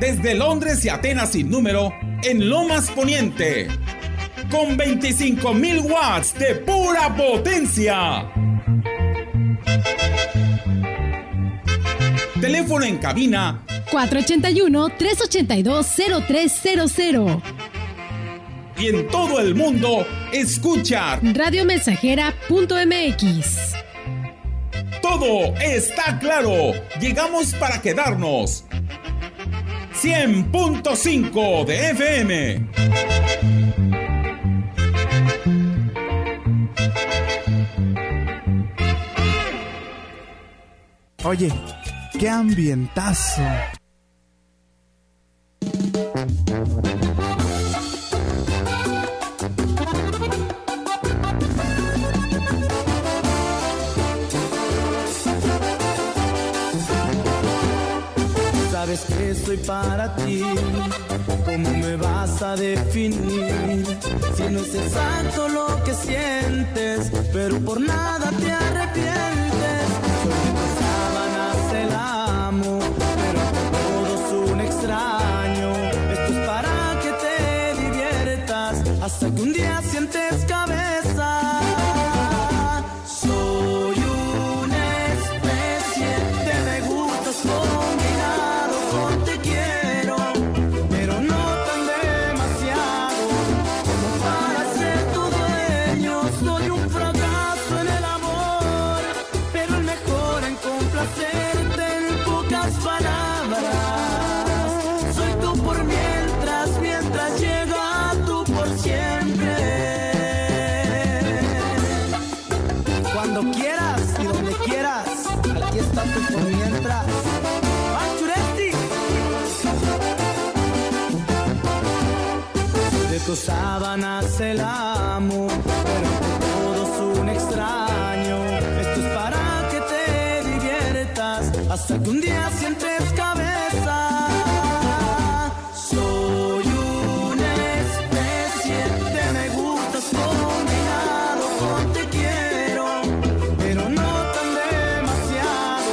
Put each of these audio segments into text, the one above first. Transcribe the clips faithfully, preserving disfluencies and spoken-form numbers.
desde Londres y Atenas sin número, en Lomas Poniente, con veinticinco mil watts de pura potencia. Teléfono en cabina cuatro ocho uno, tres ocho dos, cero tres cero cero. Y en todo el mundo, escucha radio mensajera punto m x. Todo está claro. Llegamos para quedarnos. cien punto cinco de F M. Oye, qué ambientazo. Sabes que soy para ti, ¿cómo me vas a definir? Si no es exacto lo que sientes, pero por nada te arrepientes. Soy tus sábanas el amo, pero todo es un extraño. Esto es para que te diviertas, hasta que un día sientes cabeza. Soy una especie de me gustas combinadas. Tus sábanas el amo, pero todo es un extraño. Esto es para que te diviertas, hasta que un día sientes cabeza. Soy una especie de me gustas combinado con te quiero, pero no tan demasiado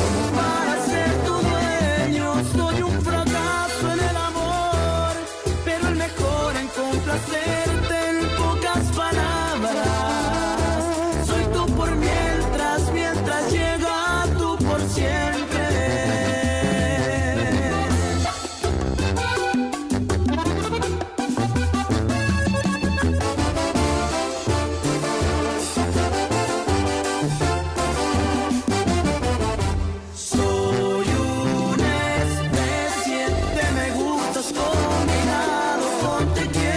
como para ser tu dueño. Soy un fracaso en el amor, pero el mejor complacerte en pocas palabras. Soy tú por mientras, mientras llega tú por siempre. Soy una especie de me gustas combinado con te quiero.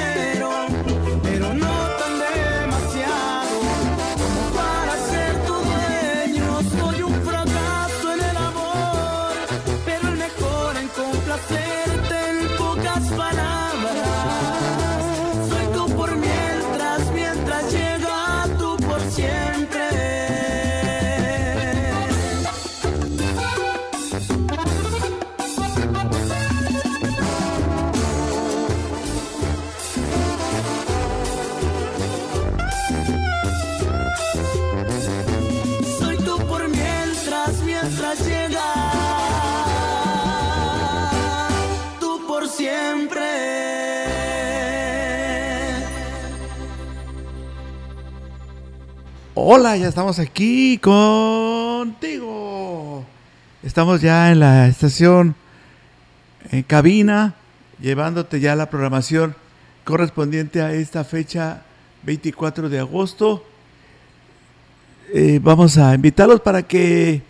Hola, ya estamos aquí contigo. Estamos ya en la estación en cabina, llevándote ya la programación correspondiente a esta fecha veinticuatro de agosto. Eh, vamos a invitarlos para que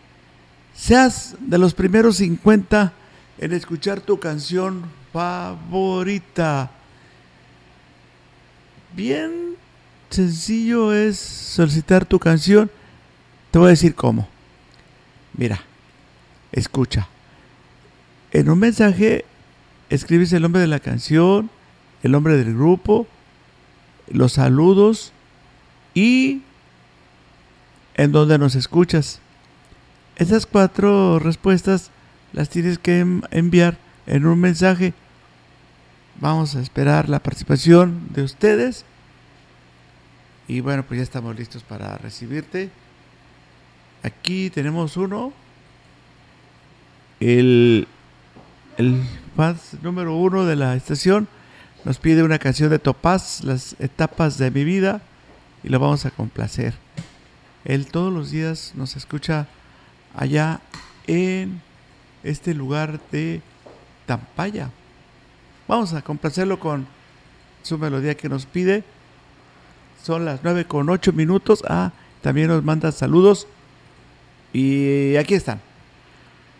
seas de los primeros cincuenta en escuchar tu canción favorita. Bien sencillo es solicitar tu canción. Te voy a decir cómo. Mira, escucha. En un mensaje escribes el nombre de la canción, el nombre del grupo, los saludos y en dónde nos escuchas. Esas cuatro respuestas las tienes que enviar en un mensaje. Vamos a esperar la participación de ustedes. Y bueno, pues ya estamos listos para recibirte. Aquí tenemos uno. El, el Fans número uno de la estación nos pide una canción de Topaz, Las Etapas de mi Vida, y lo vamos a complacer. Él todos los días nos escucha allá en este lugar de Tampaya. Vamos a complacerlo con su melodía que nos pide. Son las nueve con ocho minutos. Ah, también nos manda saludos. Y aquí están.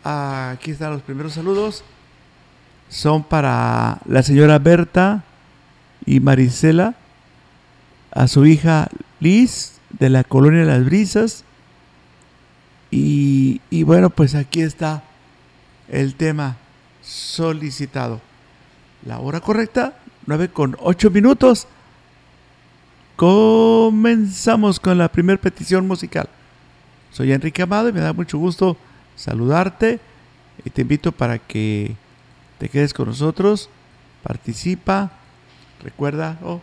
Aquí están los primeros saludos. Son para la señora Berta y Marisela, a su hija Liz de la colonia Las Brisas. Y, y bueno, pues aquí está el tema solicitado. La hora correcta, nueve con ocho minutos. Comenzamos con la primera petición musical. Soy Enrique Amado y me da mucho gusto saludarte. Y te invito para que te quedes con nosotros. Participa. Recuerda, oh,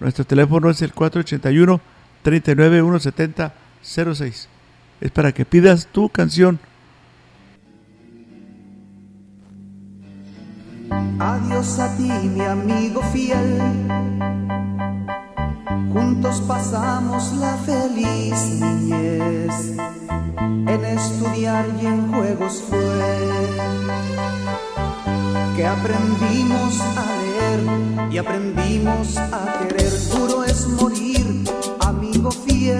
nuestro teléfono es el cuatro ochenta y uno, treinta y nueve, ciento setenta, cero seis. Es para que pidas tu canción. Adiós a ti, mi amigo fiel. Juntos pasamos la feliz niñez. En estudiar y en juegos fue que aprendimos a leer y aprendimos a querer. Duro es morir, amigo fiel.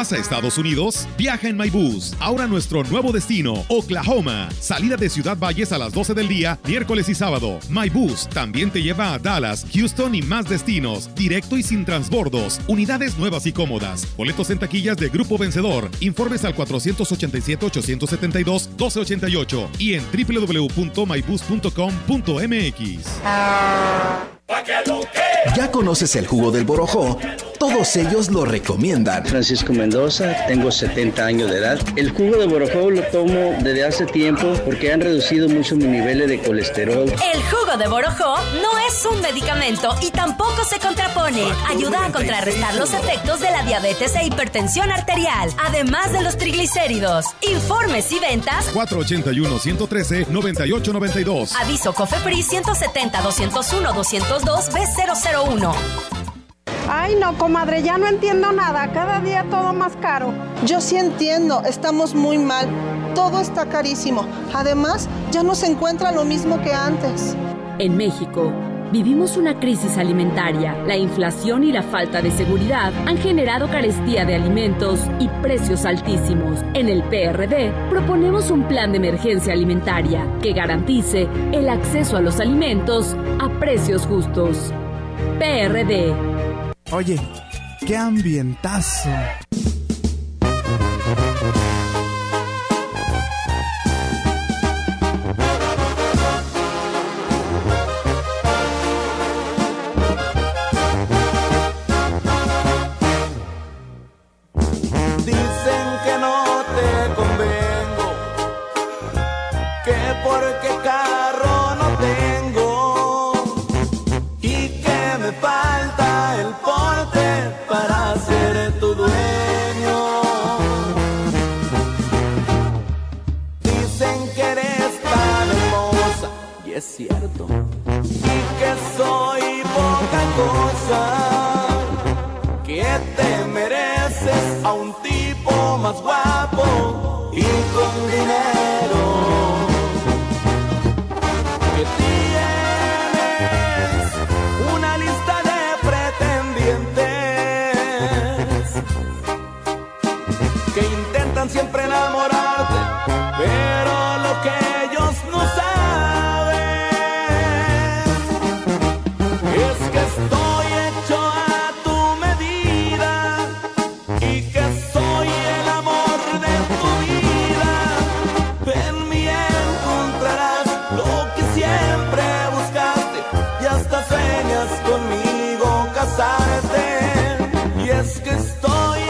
¿Vas a Estados Unidos? Viaja en MyBus. Ahora nuestro nuevo destino, Oklahoma. Salida de Ciudad Valles a las doce del día, miércoles y sábado. MyBus también te lleva a Dallas, Houston y más destinos. Directo y sin transbordos. Unidades nuevas y cómodas. Boletos en taquillas de Grupo Vencedor. Informes al cuatro ocho siete, ocho siete dos, uno dos ocho ocho y en doble u doble u doble u punto my bus punto com punto m x. ¿Ya conoces el jugo del Borojó? Todos ellos lo recomiendan. Francisco Mendoza, tengo setenta años de edad. El jugo de Borojó lo tomo desde hace tiempo porque han reducido mucho mis niveles de colesterol. El jugo de Borojó no es un medicamento y tampoco se contrapone. Ayuda a contrarrestar los efectos de la diabetes e hipertensión arterial, además de los triglicéridos. Informes y ventas: cuatro ocho uno, uno uno tres, nueve ocho nueve dos. Aviso COFEPRI ciento setenta, doscientos uno, doscientos dos, B cero cero uno. Ay, no, comadre, ya no entiendo nada. Cada día todo más caro. Yo sí entiendo, estamos muy mal. Todo está carísimo. Además, ya no se encuentra lo mismo que antes. En México, vivimos una crisis alimentaria. La inflación y la falta de seguridad han generado carestía de alimentos y precios altísimos. En el P R D proponemos un plan de emergencia alimentaria que garantice el acceso a los alimentos a precios justos. P R D. Oye, qué ambientazo. Y es que estoy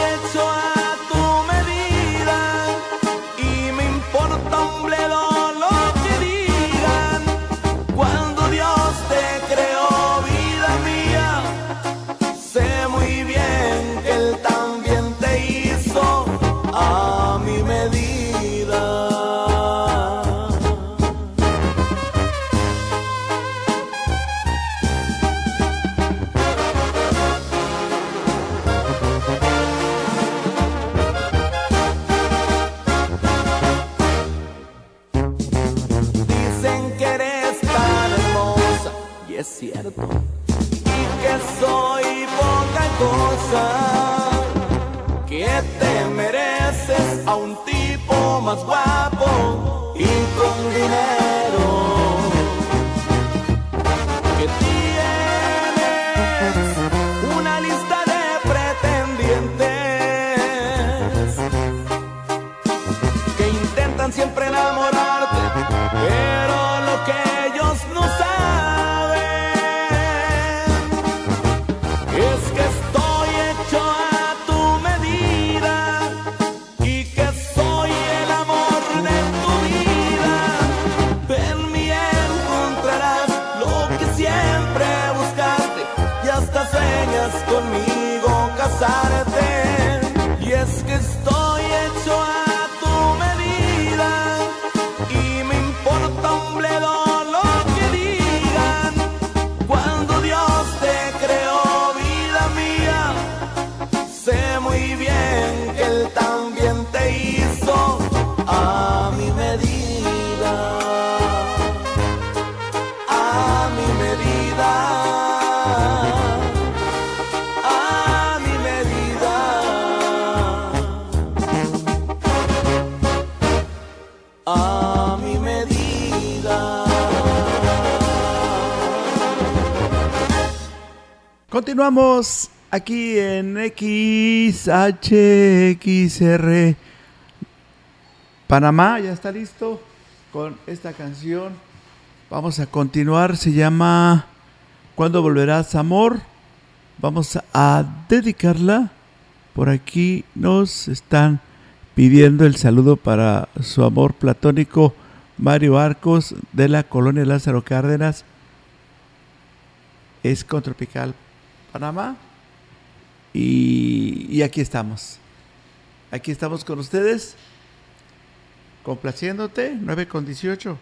hecho a tu medida Continuamos aquí en X H X R. Panamá ya está listo con esta canción. Vamos a continuar. Se llama ¿Cuándo volverás, amor? Vamos a dedicarla. Por aquí nos están pidiendo el saludo para su amor platónico, Mario Arcos, de la colonia Lázaro Cárdenas, es Contropical Panamá, y, y aquí estamos, aquí estamos con ustedes, complaciéndote, nueve con dieciocho.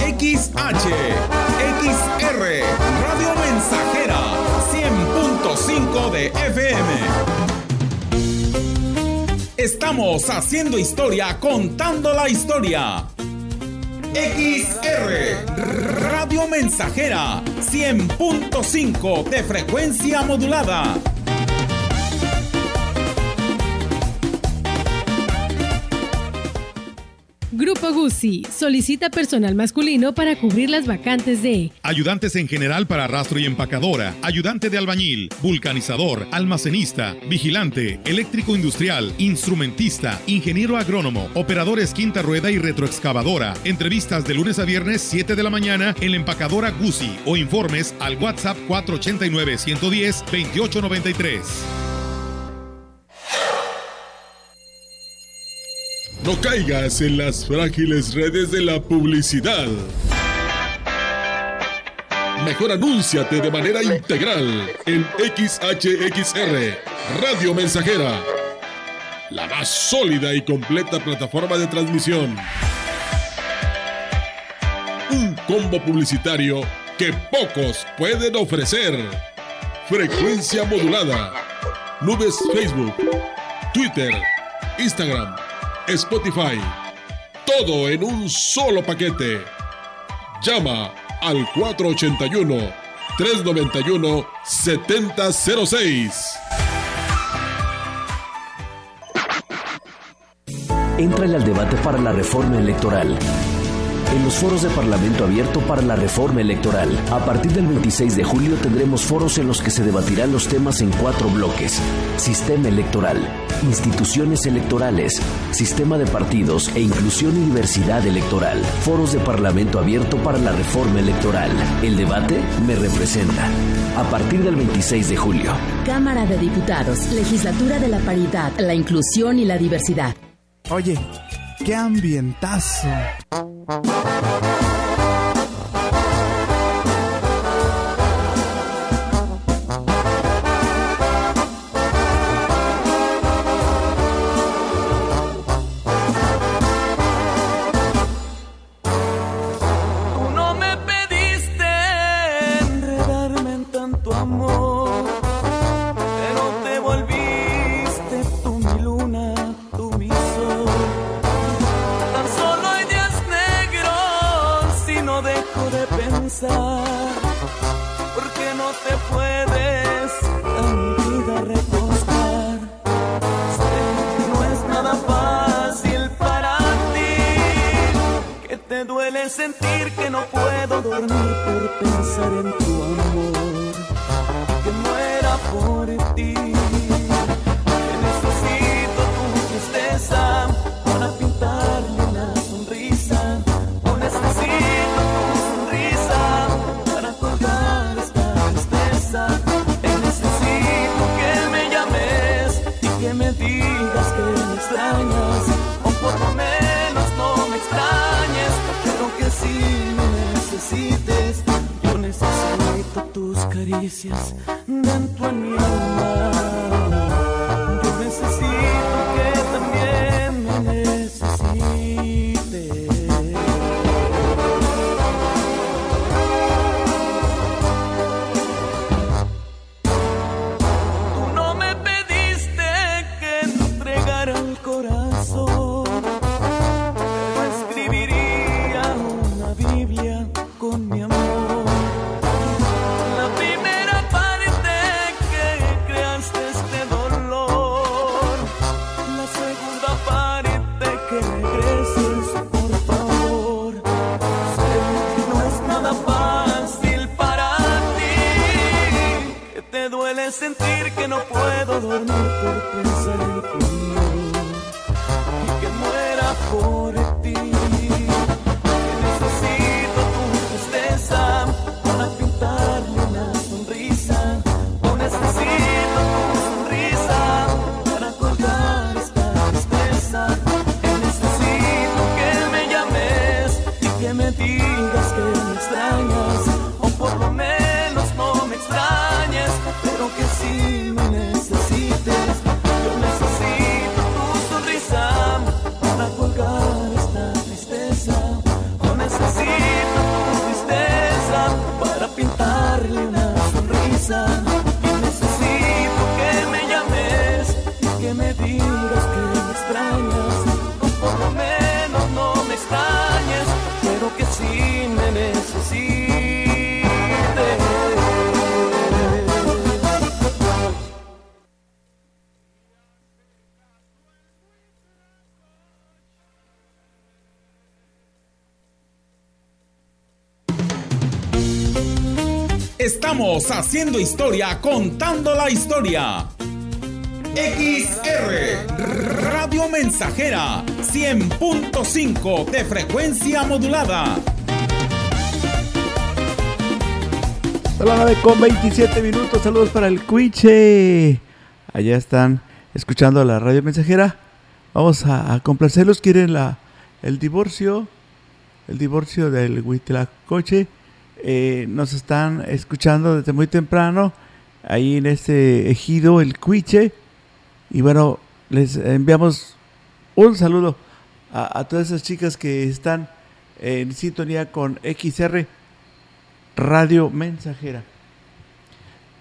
X H X R, Radio Mensajera, cien punto cinco de F M. Estamos haciendo historia, contando la historia. X R, Radio Mensajera, cien punto cinco de frecuencia modulada. Grupo Guzi solicita personal masculino para cubrir las vacantes de ayudantes en general para arrastro y empacadora, ayudante de albañil, vulcanizador, almacenista, vigilante, eléctrico industrial, instrumentista, ingeniero agrónomo, operadores quinta rueda y retroexcavadora. Entrevistas de lunes a viernes siete de la mañana en la empacadora Guzi o informes al WhatsApp cuatro ochenta y nueve, ciento diez, veintiocho noventa y tres. No caigas en las frágiles redes de la publicidad. Mejor anúnciate de manera integral en X H X R, Radio Mensajera, la más sólida y completa plataforma de transmisión. Un combo publicitario que pocos pueden ofrecer. Frecuencia modulada, nubes Facebook, Twitter, Instagram, Spotify. Todo en un solo paquete. Llama al cuatro ocho uno, tres nueve uno, siete cero cero seis. Entrale al debate para la reforma electoral. En los foros de Parlamento Abierto para la Reforma Electoral. A partir del veintiséis de julio tendremos foros en los que se debatirán los temas en cuatro bloques: sistema electoral, instituciones electorales, sistema de partidos e inclusión y diversidad electoral. Foros de Parlamento Abierto para la Reforma Electoral. El debate me representa. A partir del veintiséis de julio. Cámara de Diputados, Legislatura de la Paridad, la Inclusión y la Diversidad. Oye, ¡qué ambientazo! Tú no me pediste enredarme en tanto amor, pero te volviste tú mi luna, tú mi sol. Dejo de pensar, porque no te puedes a mi vida recostar. Sé que no es nada fácil para ti, que te duele sentir que no puedo dormir por pensar en tu amor, que muera por ti, que necesito tu tristeza para pintarle una sonrisa. Digas que me extrañas, o por lo menos no me extrañes, pero que si me necesites, yo necesito tus caricias dentro en mi alma. Yo necesito que también me necesites. Sentir que no puedo dormir por pensar en tu amor y que muera por ti, que necesito tu tristeza para pintarle una sonrisa, o necesito tu sonrisa para colgar esta tristeza, que necesito que me llames y que me digas que me extrañas, o por lo menos no me extrañas, pero que si me necesites, yo necesito tu sonrisa para colgar esta tristeza, o necesito tu tristeza para pintarle una sonrisa, y necesito que me llames y que me digas que me extrañas, o por lo menos no me extrañes, pero que si me necesites. Estamos haciendo historia, contando la historia. X R Radio Mensajera cien punto cinco de frecuencia modulada. A la nueve con veintisiete minutos, saludos para el Cuiche. Allá están escuchando la Radio Mensajera. Vamos a, a complacerlos. Quieren la, el divorcio, el divorcio del Huitlacoche. Eh, nos están escuchando desde muy temprano ahí en este ejido El Cuiche, y bueno, les enviamos un saludo a, a todas esas chicas que están en sintonía con X R Radio Mensajera.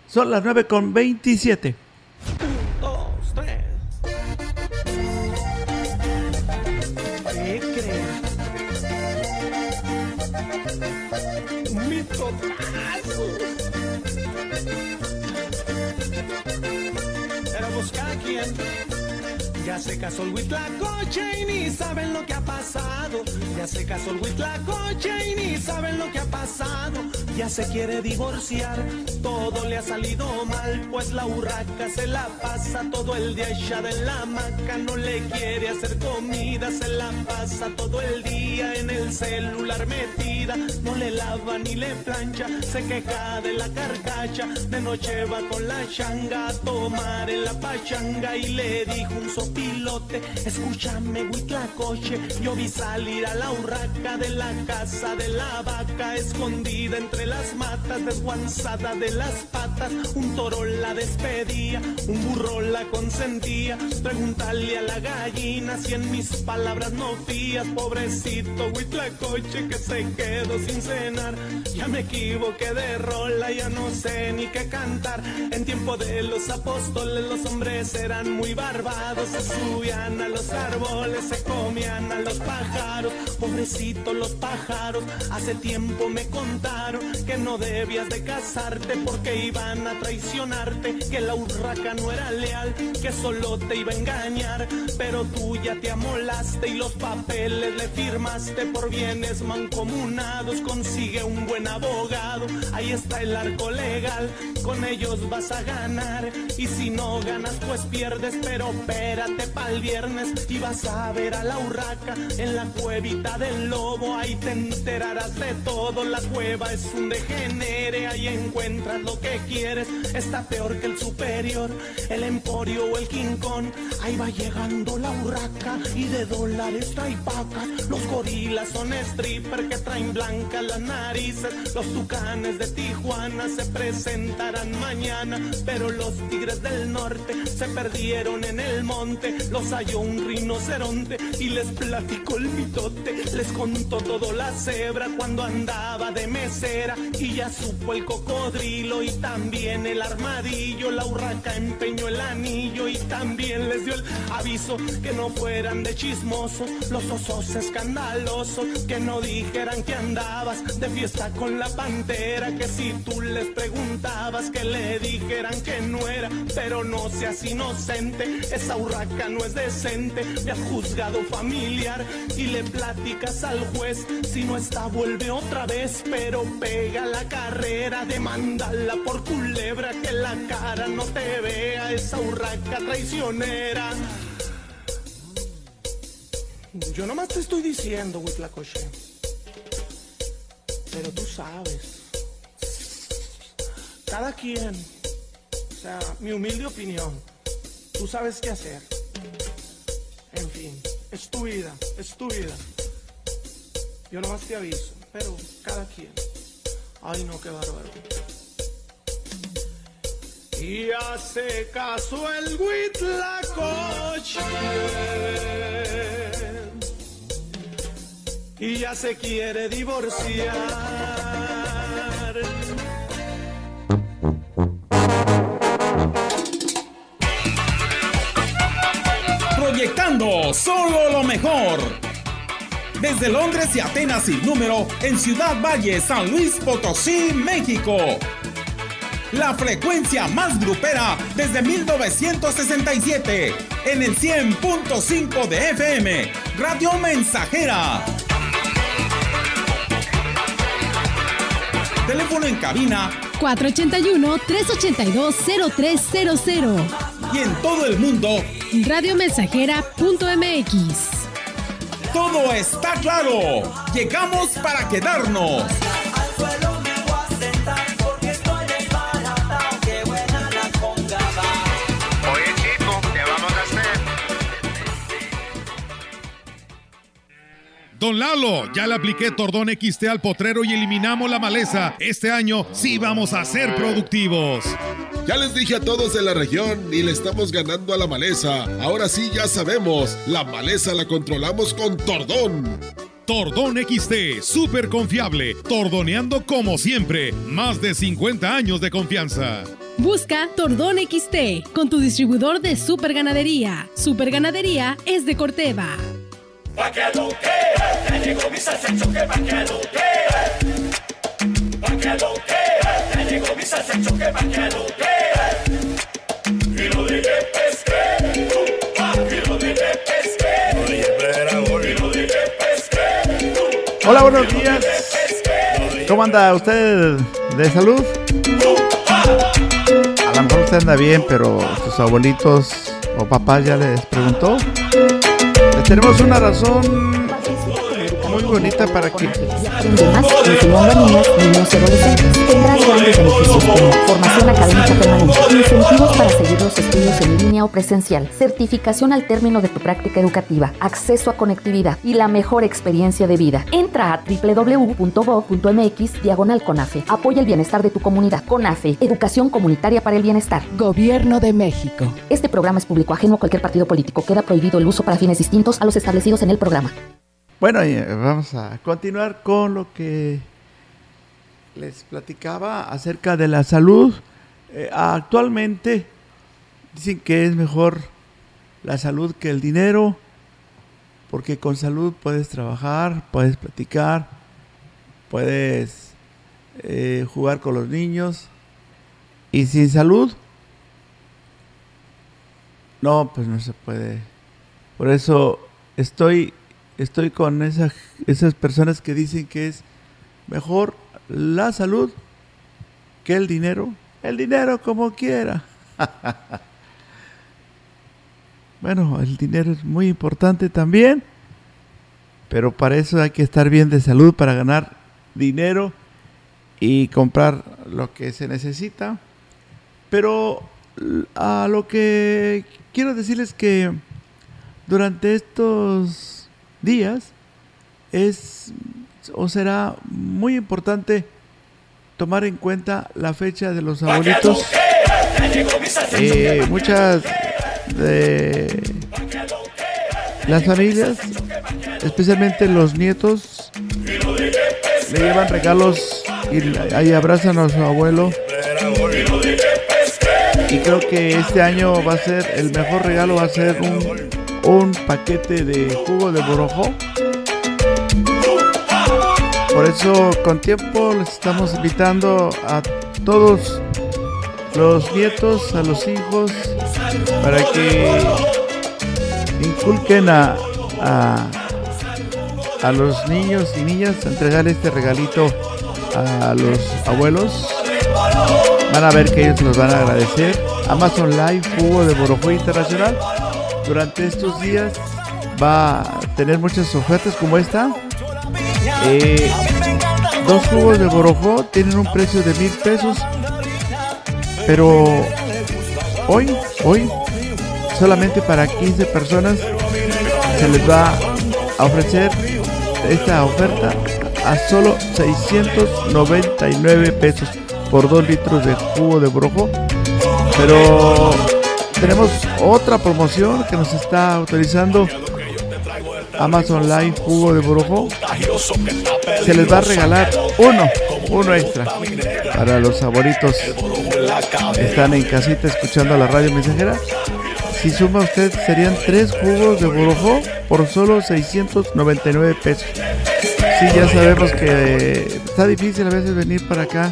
Son las nueve con veintisiete. uno, dos, tres. ¡Mi totazo! Pero busca a quién. Ya se casó el huitlacoche y ni saben lo que ha pasado. Ya se casó el huitlacoche y ni saben lo que ha pasado. Ya se quiere divorciar, todo le ha salido mal, pues la urraca se la pasa todo el día echada en la hamaca. No le quiere hacer comida, se la pasa todo el día en el celular metida. No le lava ni le plancha, se queja de la carcacha. De noche va con la changa a tomar en la pachanga. Y le dijo un sopilote, escúchame huitlacoche, yo vi salir a la urraca de la casa de la vaca, escondida entre las matas, desguanzada de las patas. Un toro la despedía, un burro la consentía. Pregúntale a la gallina si en mis palabras no fías. Pobrecito huitlacoche que se quedó sin cenar. Ya me equivoqué de rola, ya no sé ni qué cantar. En tiempo de los apóstoles los hombres eran muy barbados, se subían a los árboles, se comían a los pájaros. Pobrecitos los pájaros, hace tiempo me contaron que no debías de casarte porque iban a traicionarte, que la urraca no era leal, que solo te iba a engañar, pero tú ya te amolaste y los papeles le firmaste. Por bienes mancomunados consigue un buen abogado, ahí está el arco legal, con ellos vas a ganar, y si no ganas pues pierdes, pero espérate pa'l viernes y vas a ver a la urraca en la cuevita del lobo. Ahí te enterarás de todo, la cueva es un degenere, ahí encuentras lo que quieres, está peor que el Superior, el Emporio o el King Kong. Ahí va llegando la urraca y de dólares trae vacas, los gorilas son stripper que traen blancas las narices, los tucanes de Tijuana se presentarán mañana, pero los tigres del norte se perdieron en el monte, los halló un rinoceronte y les platicó el mitote, les contó todo la cebra cuando andaba de mesera, y ya supo el cocodrilo y también el armadillo. La urraca empeñó el anillo y también les dio el aviso que no fueran de chismosos, los osos escandalosos, que no dijeran que andabas de fiesta con la pantera, que si tú les preguntabas que le dijeran que no era, pero no seas inocente, esa urraca no es decente, me has juzgado familiar. Y le platicas al juez, si no está vuelve otra vez, pero pega la carrera, demándala por culebra, que la cara no te vea esa urraca traicionera. Yo nomás te estoy diciendo, huitlacoche, pero tú sabes, cada quien, o sea, mi humilde opinión, tú sabes qué hacer, en fin. Es tu vida, es tu vida. Yo nomás te aviso, pero cada quien. Ay no, qué bárbaro. Y hace caso el huitlacoche. Y ya se quiere divorciar. Proyectando solo lo mejor. Desde Londres y Atenas sin número, en Ciudad Valle, San Luis Potosí, México. La frecuencia más grupera desde mil novecientos sesenta y siete, en el cien punto cinco de F M, Radio Mensajera. Teléfono en cabina cuatro ochenta y uno, trescientos ochenta y dos, cero tres cero cero. Y en todo el mundo radio mensajera punto m x. Todo está claro. Llegamos para quedarnos. Oye, chico, ¿qué vamos a hacer? Don Lalo, ya le apliqué Tordón equis te al potrero y eliminamos la maleza. Este año sí vamos a ser productivos. Ya les dije a todos de la región y le estamos ganando a la maleza. Ahora sí ya sabemos, la maleza la controlamos con Tordón. Tordón equis te, súper confiable, tordoneando como siempre. Más de cincuenta años de confianza. Busca Tordón equis te con tu distribuidor de Super Ganadería. Super Ganadería es de Corteva. Pa' que lo que, te digo, mis acechos que pa' que lo que. miedo que te llegó mi salsa y choque más miedo que y lo dije pesqué, y lo dije pesqué, lo dije plena gol, y lo dije pesqué. Hola, buenos días. ¿Cómo anda usted de salud? A lo mejor usted anda bien, pero sus abuelitos o papás ya les preguntó. Les tenemos una razón muy bonita para que además continuando niñas y niños adolescentes tendrán grandes beneficios como formación académica permanente, incentivos para seguir los estudios en línea o presencial, certificación al término de tu práctica educativa, acceso a conectividad y la mejor experiencia de vida. Entra a doble u doble u doble u punto gob punto mx diagonal Conafe. Apoya el bienestar de tu comunidad. Conafe, educación comunitaria para el bienestar. Gobierno de México. Este programa es público ajeno a cualquier partido político. Queda prohibido el uso para fines distintos a los establecidos en el programa. Bueno, vamos a continuar con lo que les platicaba acerca de la salud. Eh, actualmente dicen que es mejor la salud que el dinero, porque con salud puedes trabajar, puedes platicar, puedes eh, jugar con los niños. Y sin salud, no, pues no se puede. Por eso estoy... Estoy con esas, esas personas que dicen que es mejor la salud que el dinero. El dinero como quiera. Bueno, el dinero es muy importante también, pero para eso hay que estar bien de salud para ganar dinero y comprar lo que se necesita. Pero a lo que quiero decirles que durante estos días es o será muy importante tomar en cuenta la fecha de los abuelitos. Eh, muchas de las familias, especialmente los nietos, le llevan regalos y ahí abrazan a su abuelo. Y creo que este año va a ser el mejor regalo, va a ser un un paquete de jugo de borojó. Por eso, con tiempo, les estamos invitando a todos los nietos, a los hijos, para que inculquen a, a, a los niños y niñas a entregar este regalito a los abuelos. Van a ver que ellos los van a agradecer. Amazon Live, jugo de borojó internacional. Durante estos días va a tener muchas ofertas como esta. Eh, dos jugos de borojó tienen un precio de mil pesos. Pero hoy, hoy, solamente para quince personas se les va a ofrecer esta oferta a solo seiscientos noventa y nueve pesos por dos litros de jugo de borojó. Pero tenemos otra promoción que nos está autorizando Amazon Live jugo de borojó. Se les va a regalar uno, uno extra para los favoritos que están en casita escuchando la radio mensajera. Si suma usted, serían tres jugos de borojó por solo seiscientos noventa y nueve pesos. Sí, ya sabemos que está difícil a veces venir para acá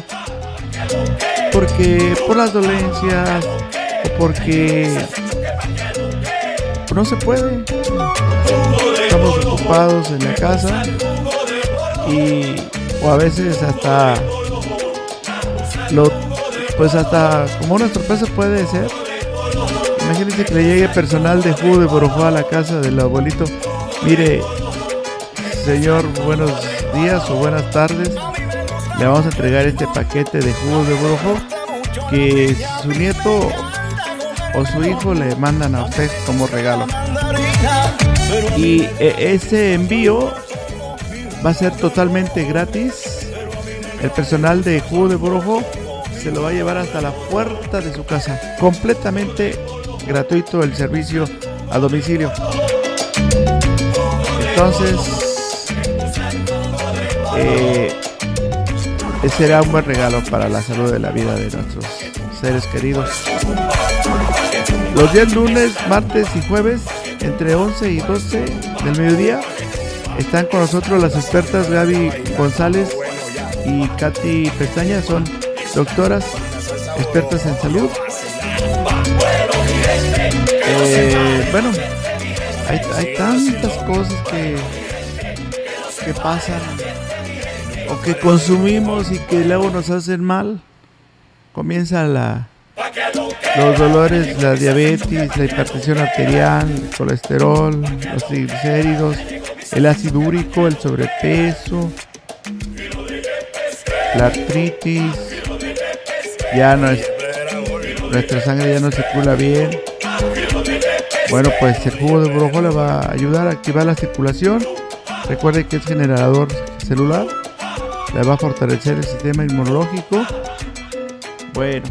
porque por las dolencias, porque no se puede, estamos ocupados en la casa y o a veces hasta lo pues hasta como una sorpresa puede ser. Imagínense que le llegue personal de jugo de borojó a la casa del abuelito. Mire, señor, buenos días o buenas tardes, le vamos a entregar este paquete de jugo de borojó que su nieto o su hijo le mandan a usted como regalo. Y ese envío va a ser totalmente gratis. El personal de jugo de borojó se lo va a llevar hasta la puerta de su casa. Completamente gratuito el servicio a domicilio. Entonces, eh, será un buen regalo para la salud de la vida de nuestros seres queridos. Los días lunes, martes y jueves, entre once y doce del mediodía, están con nosotros las expertas Gaby González y Katy Pestaña son doctoras expertas en salud. Eh, bueno, hay, hay tantas cosas que, que pasan o que consumimos y que luego nos hacen mal. Comienza la, los dolores, la diabetes, la hipertensión arterial, el colesterol, los triglicéridos, el ácido úrico, el sobrepeso, la artritis, ya no es, nuestra sangre ya no circula bien. Bueno, pues el jugo de borojó le va a ayudar a activar la circulación. Recuerde que es generador celular, le va a fortalecer el sistema inmunológico. Bueno,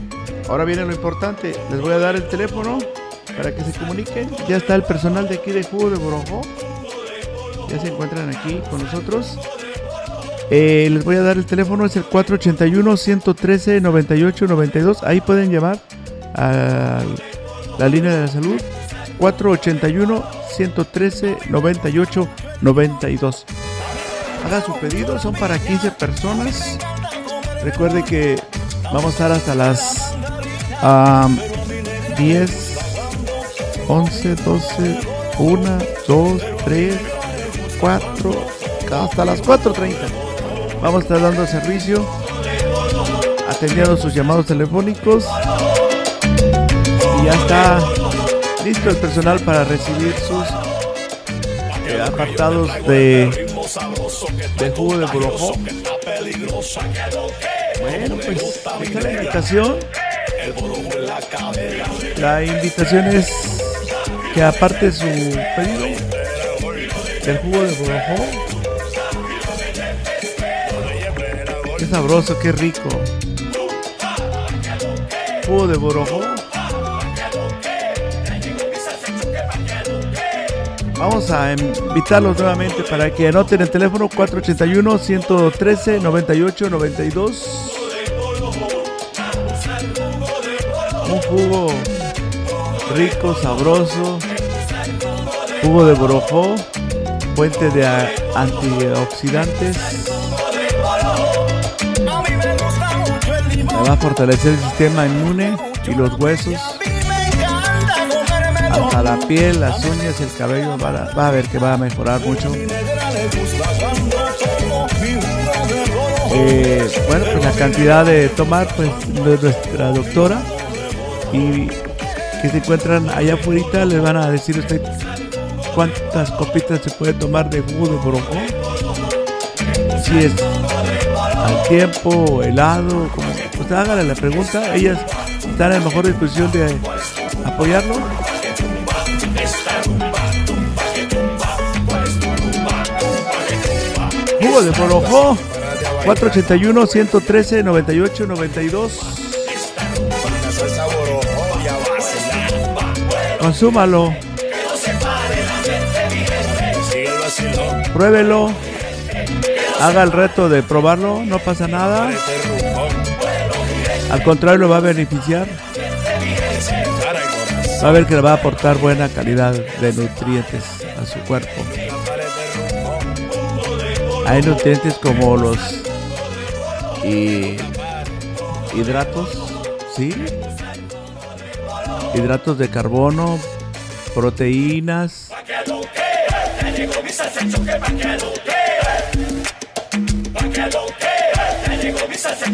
ahora viene lo importante, les voy a dar el teléfono para que se comuniquen. Ya está el personal de aquí de Jugo de Borojó, ya se encuentran aquí con nosotros. Eh, les voy a dar el teléfono, es el cuatro ochenta y uno, ciento trece, noventa y ocho noventa y dos. Ahí pueden llamar a la línea de la salud, cuatro ochenta y uno, ciento trece, noventa y ocho noventa y dos. Haga su pedido, son para quince personas. Recuerde que vamos a estar hasta las um, diez, once, doce, una, dos, tres, cuatro, hasta las cuatro treinta. Vamos a estar dando servicio, atendiendo sus llamados telefónicos. Y ya está listo el personal para recibir sus eh, apartados de, de jugo de borojó. Bueno, pues esta es la invitación. La invitación es que aparte su pedido del jugo de borojó. Qué sabroso, qué rico. Jugo de borojó. Vamos a invitarlos nuevamente para que anoten el teléfono, cuatro ochenta y uno, ciento trece, noventa y ocho noventa y dos. Un jugo rico, sabroso, jugo de borojó, fuente de antioxidantes. Me va a fortalecer el sistema inmune y los huesos. Hasta la piel, las uñas, el cabello, va a, va a ver que va a mejorar mucho. Eh, bueno, pues la cantidad de tomar, pues de nuestra doctora y que se encuentran allá afuera, les van a decir usted cuántas copitas se puede tomar de jugo de borojó. Si es al tiempo, helado, como, pues hágale la pregunta, ellas están en la mejor disposición de apoyarlo. Jugo de borojó, cuatro ochenta y uno, ciento trece, noventa y ocho noventa y dos. Consúmalo, pruébelo, haga el reto de probarlo, no pasa nada. Al contrario, lo va a beneficiar. Va a ver que le va a aportar buena calidad de nutrientes a su cuerpo. Hay nutrientes como los y, hidratos, ¿sí? Hidratos de carbono, proteínas.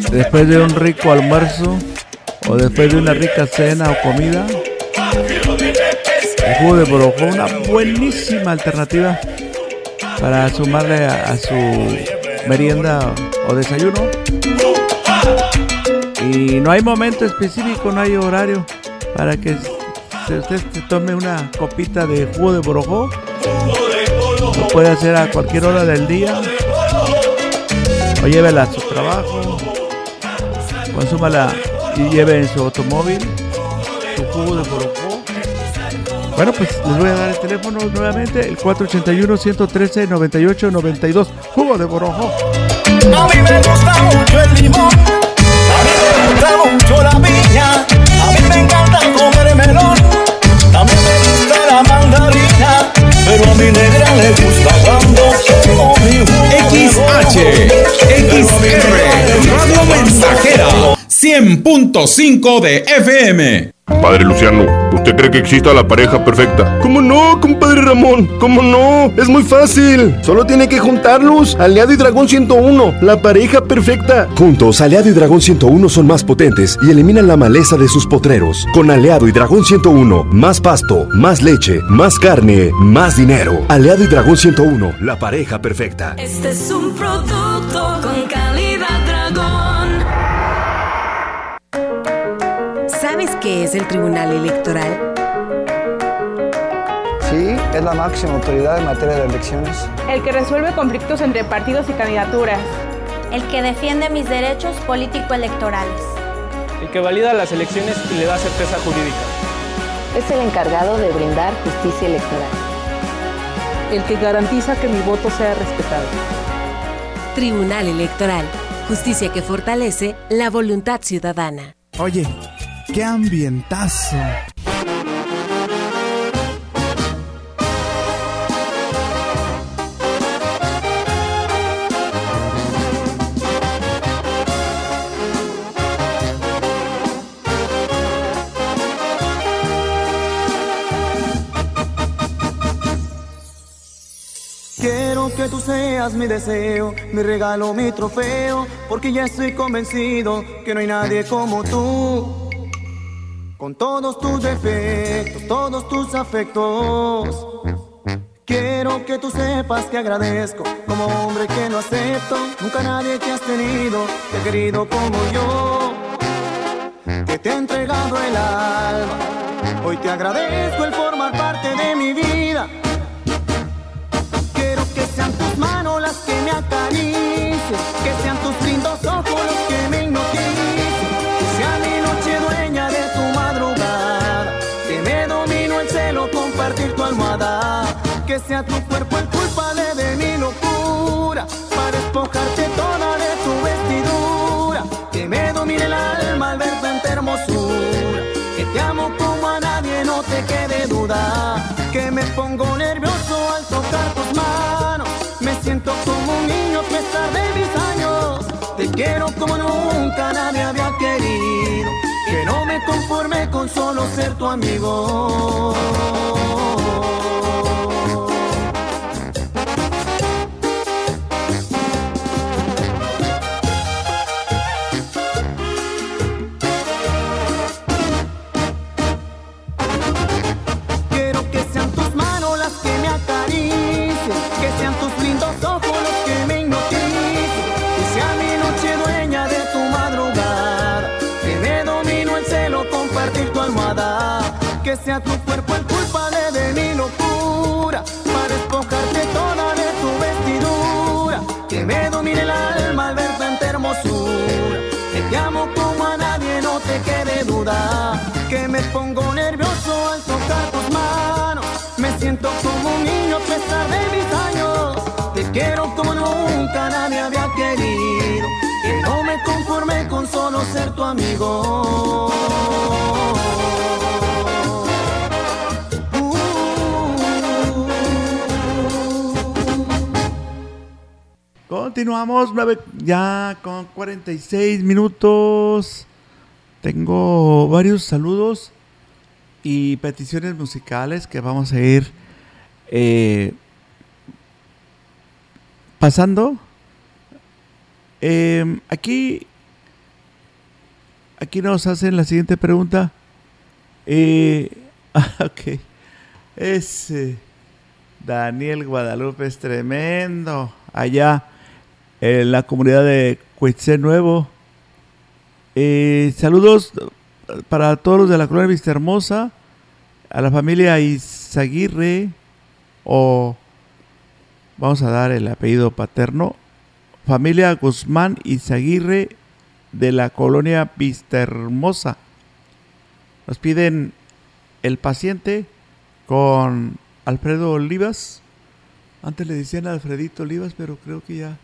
Después de un rico almuerzo o después de una rica cena o comida, el jugo de borojó, una buenísima alternativa para sumarle a, a su merienda o desayuno. Y no hay momento específico, no hay horario para que se, usted se tome una copita de jugo de borojó. Lo puede hacer a cualquier hora del día o llévela a su trabajo, consúmala y lleve en su automóvil su jugo de borojó. Bueno, pues les voy a dar el teléfono nuevamente, el cuatro ochenta y uno, ciento trece, noventa y ocho noventa y dos. Jugo de borojó. A mí me gusta mucho el limón, a mí me gusta mucho la piña, a mí me encanta comer melón, también me gusta la mandarina, pero a mi negra le gusta cuando tomo mi jugo. X H X R cien punto cinco de F M. Compadre Luciano, ¿usted cree que exista la pareja perfecta? ¿Cómo no, compadre Ramón? ¿Cómo no? Es muy fácil. Solo tiene que juntarlos. Aliado y Dragón ciento uno, la pareja perfecta. Juntos, Aliado y Dragón ciento uno son más potentes y eliminan la maleza de sus potreros. Con Aliado y Dragón ciento uno, más pasto, más leche, más carne, más dinero. Aliado y Dragón ciento uno, la pareja perfecta. Este es un producto con calidad Dragón. ¿Sabes qué es el Tribunal Electoral? Sí, es la máxima autoridad en materia de elecciones. El que resuelve conflictos entre partidos y candidaturas. El que defiende mis derechos político-electorales. El que valida las elecciones y le da certeza jurídica. Es el encargado de brindar justicia electoral. El que garantiza que mi voto sea respetado. Tribunal Electoral. Justicia que fortalece la voluntad ciudadana. Oye... ¡Qué ambientazo! Que tú seas mi deseo, mi regalo, mi trofeo, porque ya estoy convencido que no hay nadie como tú. Con todos tus defectos, todos tus afectos, quiero que tú sepas que agradezco, como hombre que no acepto, nunca nadie te has tenido, te he querido como yo, que te he entregado el alma, hoy te agradezco el formar parte de mi vida, quiero que sean tus manos las que me acaricien, que sean tus lindos ojos los que me hipnoticen, que sea mi noche dueña de compartir tu almohada, que sea tu cuerpo el culpable de mi locura, para despojarte toda de tu vestidura, que me domine el alma al ver tanta hermosura, que te amo como a nadie, no te quede duda, que me pongo nervioso al tocar tus manos, me siento como un niño a pesar de mis años, te quiero como nunca nadie había querido, que no me conforme con solo ser tu amigo. Quiero que sean tus manos las que me acaricien, que sean tus lindos ojos los que me hipnoticen, que sea mi noche dueña de tu madrugada, que me domino el celo compartir tu almohada, que sea tu cuerpo el culpable de mi locura, para despojarte toda de tu vestidura, que me domine el alma al ver tanta hermosura, que te amo como a nadie, no te quede duda, que me pongo nervioso al tocar tus manos, me siento como un niño a pesar de mis años, te quiero como nunca nadie había querido, que no me conforme con solo ser tu amigo. Continuamos, nueve, ya con cuarenta y seis minutos. Tengo varios saludos y peticiones musicales que vamos a ir eh, pasando. Eh, aquí, aquí nos hacen la siguiente pregunta. Eh, ok. Es eh, Daniel Guadalupe, es tremendo. Allá en la comunidad de Cuetze Nuevo. Eh, saludos para todos los de la colonia Vistahermosa, a la familia Izaguirre, o vamos a dar el apellido paterno, familia Guzmán Izaguirre de la colonia Vistahermosa. Nos piden El Paciente con Alfredo Olivas. Antes le decían Alfredito Olivas, pero creo que ya,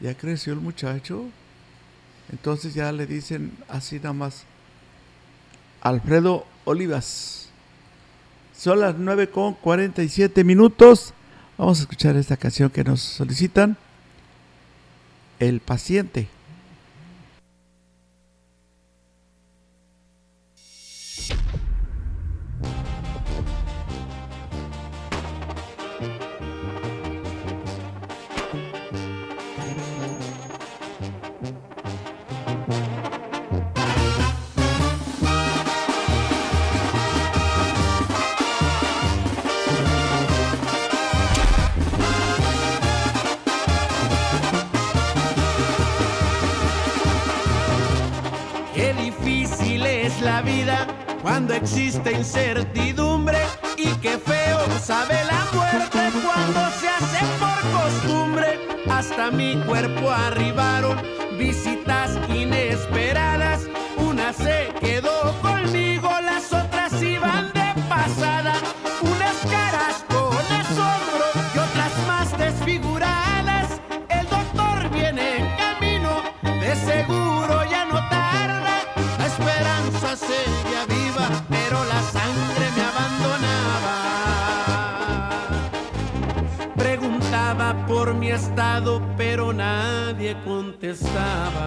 ya creció el muchacho. Entonces ya le dicen así nada más, Alfredo Olivas. Son las nueve con cuarenta y siete minutos. Vamos a escuchar esta canción que nos solicitan. El Paciente. la vida cuando existe incertidumbre, y qué feo sabe la muerte cuando se hace por costumbre. Hasta mi cuerpo arribaron visitas inesperadas, una se quedó conmigo, las otras iban de pasada, unas caras con asombro y otras más desfiguradas. El doctor viene en camino, de seguro ya no tarda, la esperanza seguía viva, pero la sangre me abandonaba. Preguntaba por mi estado, pero nadie contestaba.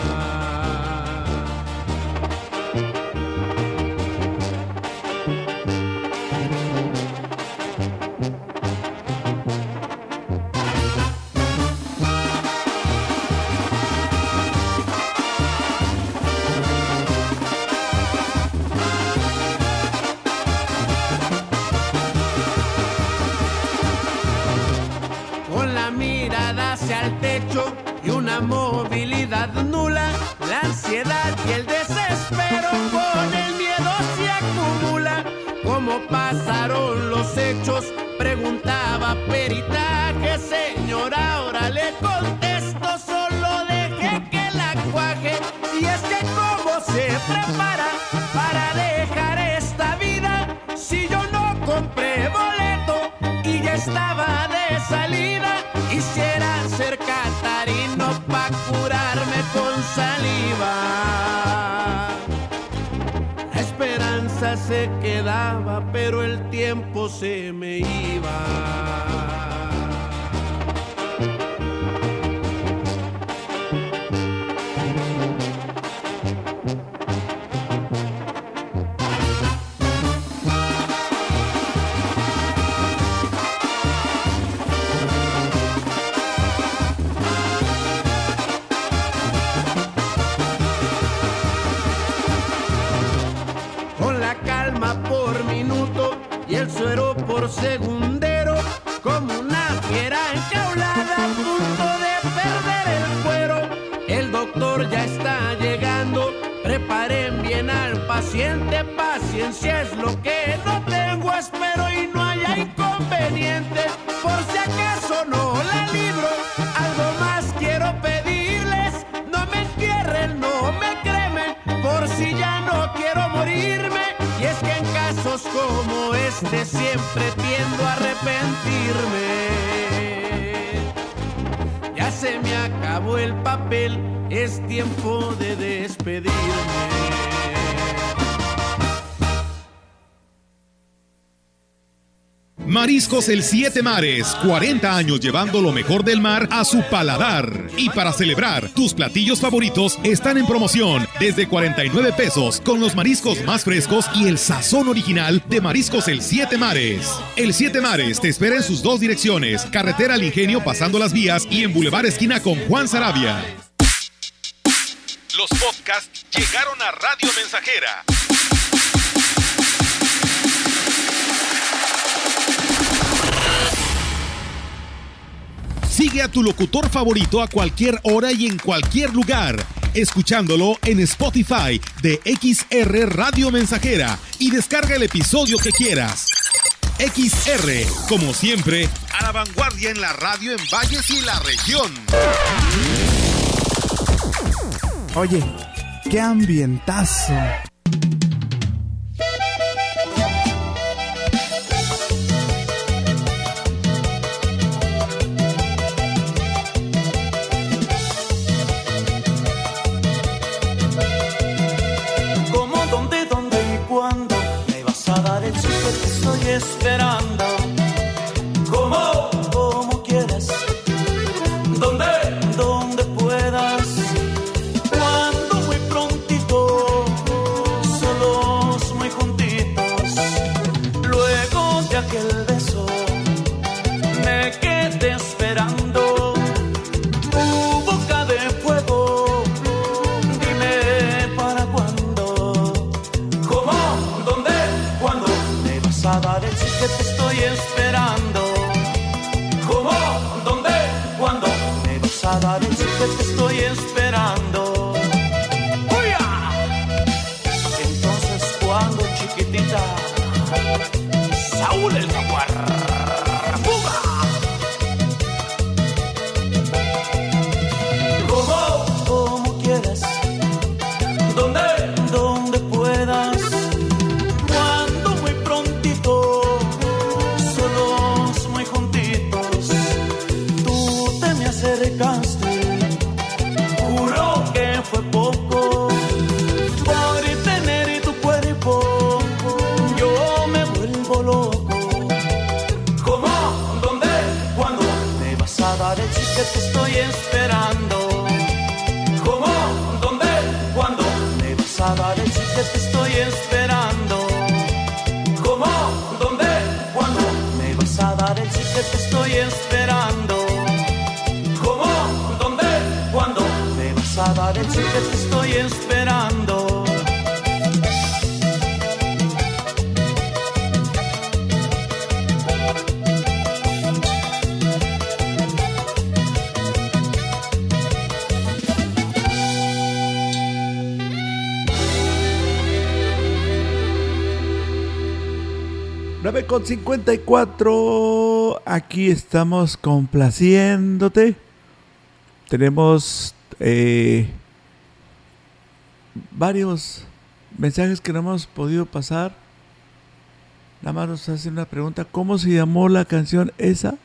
Nula, la ansiedad y el desespero con el miedo se acumula. ¿Cómo pasaron los hechos? Preguntaba peritaje, señora, ahora le contesto, solo deje que la cuaje. Y es que cómo se prepara para dejar esta vida, si yo no compré boleto y ya estaba de salida, quisiera ser catarino pa' curarme con saliva. La esperanza se quedaba, pero el tiempo se me iba. Suero por segundero, como una fiera enjaulada a punto de perder el cuero. El doctor ya está llegando, preparen bien al paciente, paciencia es lo que no tengo, espero y no haya inconveniente, por si acaso no la libro, algo más quiero pedirles, no me entierren, no me cremen, por si ya no quiero morirme. Y es que en casos como este siempre tiendo a arrepentirme. Ya se me acabó el papel, es tiempo de despedirme. Mariscos El Siete Mares, cuarenta años llevando lo mejor del mar a su paladar. Y para celebrar, tus platillos favoritos están en promoción desde cuarenta y nueve pesos con los mariscos más frescos y el sazón original de Mariscos El Siete Mares. El Siete Mares te espera en sus dos direcciones, carretera al Ingenio pasando las vías y en Boulevard esquina con Juan Sarabia. Los podcasts llegaron a Radio Mensajera. Sigue a tu locutor favorito a cualquier hora y en cualquier lugar, escuchándolo en Spotify de X R Radio Mensajera y descarga el episodio que quieras. X R, como siempre, a la vanguardia en la radio en Valles y la región. Oye, qué ambientazo. Esperando, ¿cómo? Como quieras, donde, donde puedas, cuando muy prontito, solos muy juntitos, luego de aquel beso, me quedé esperando, tu boca de fuego, dime para cuándo, ¿cómo? ¿Dónde? ¿Cuándo? Me vas a dar que te estoy esperando. ¿Cómo? ¿Dónde? ¿Cuándo? Me vas a dar el sí que te estoy esperando. ¡Oye! Entonces chiquitita, Saúl el Capuarpuma. Como, como quieras, donde, donde puedas, cuando muy prontito, solos muy juntitos, tú te me acercaste, juro que fue poco. Te estoy esperando. ¿Cómo? ¿Dónde? ¿Cuándo? Me vas a dar el chiste, te estoy esperando. ¿Cómo? ¿Dónde? ¿Cuándo? Me vas a dar el chiste, te estoy esperando. ¿Cómo? ¿Dónde? ¿Cuándo? Me vas a dar el chiste, te estoy esperando. nueve con cincuenta y cuatro, aquí estamos complaciéndote. Tenemos eh, varios mensajes que no hemos podido pasar. Nada más nos hacen una pregunta: ¿cómo se llamó la canción esa?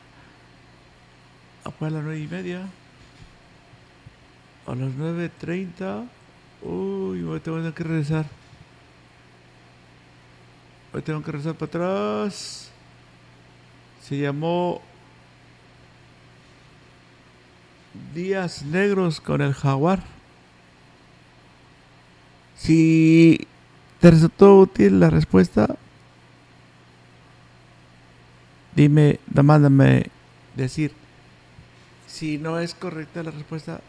Fue a las nueve y media. A las nueve treinta. Uy, voy a tener que regresar. Hoy tengo que regresar para atrás. Se llamó Días Negros con el Jaguar. Si te resultó útil la respuesta, dime, mándame decir. Si no es correcta la respuesta,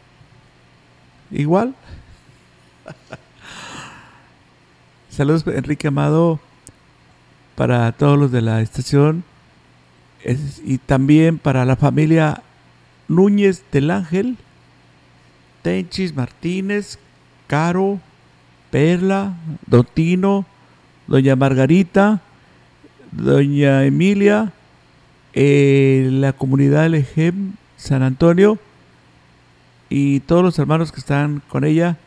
igual. Saludos, Enrique Amado, para todos los de la estación, es, y también para la familia Núñez del Ángel, Tenchis Martínez, Caro, Perla, Dotino, doña Margarita, doña Emilia, eh, la comunidad L G M San Antonio y todos los hermanos que están con ella,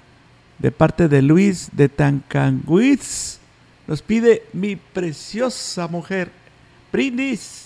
de parte de Luis de Tancanguiz. Nos pide Mi Preciosa Mujer. Brindis.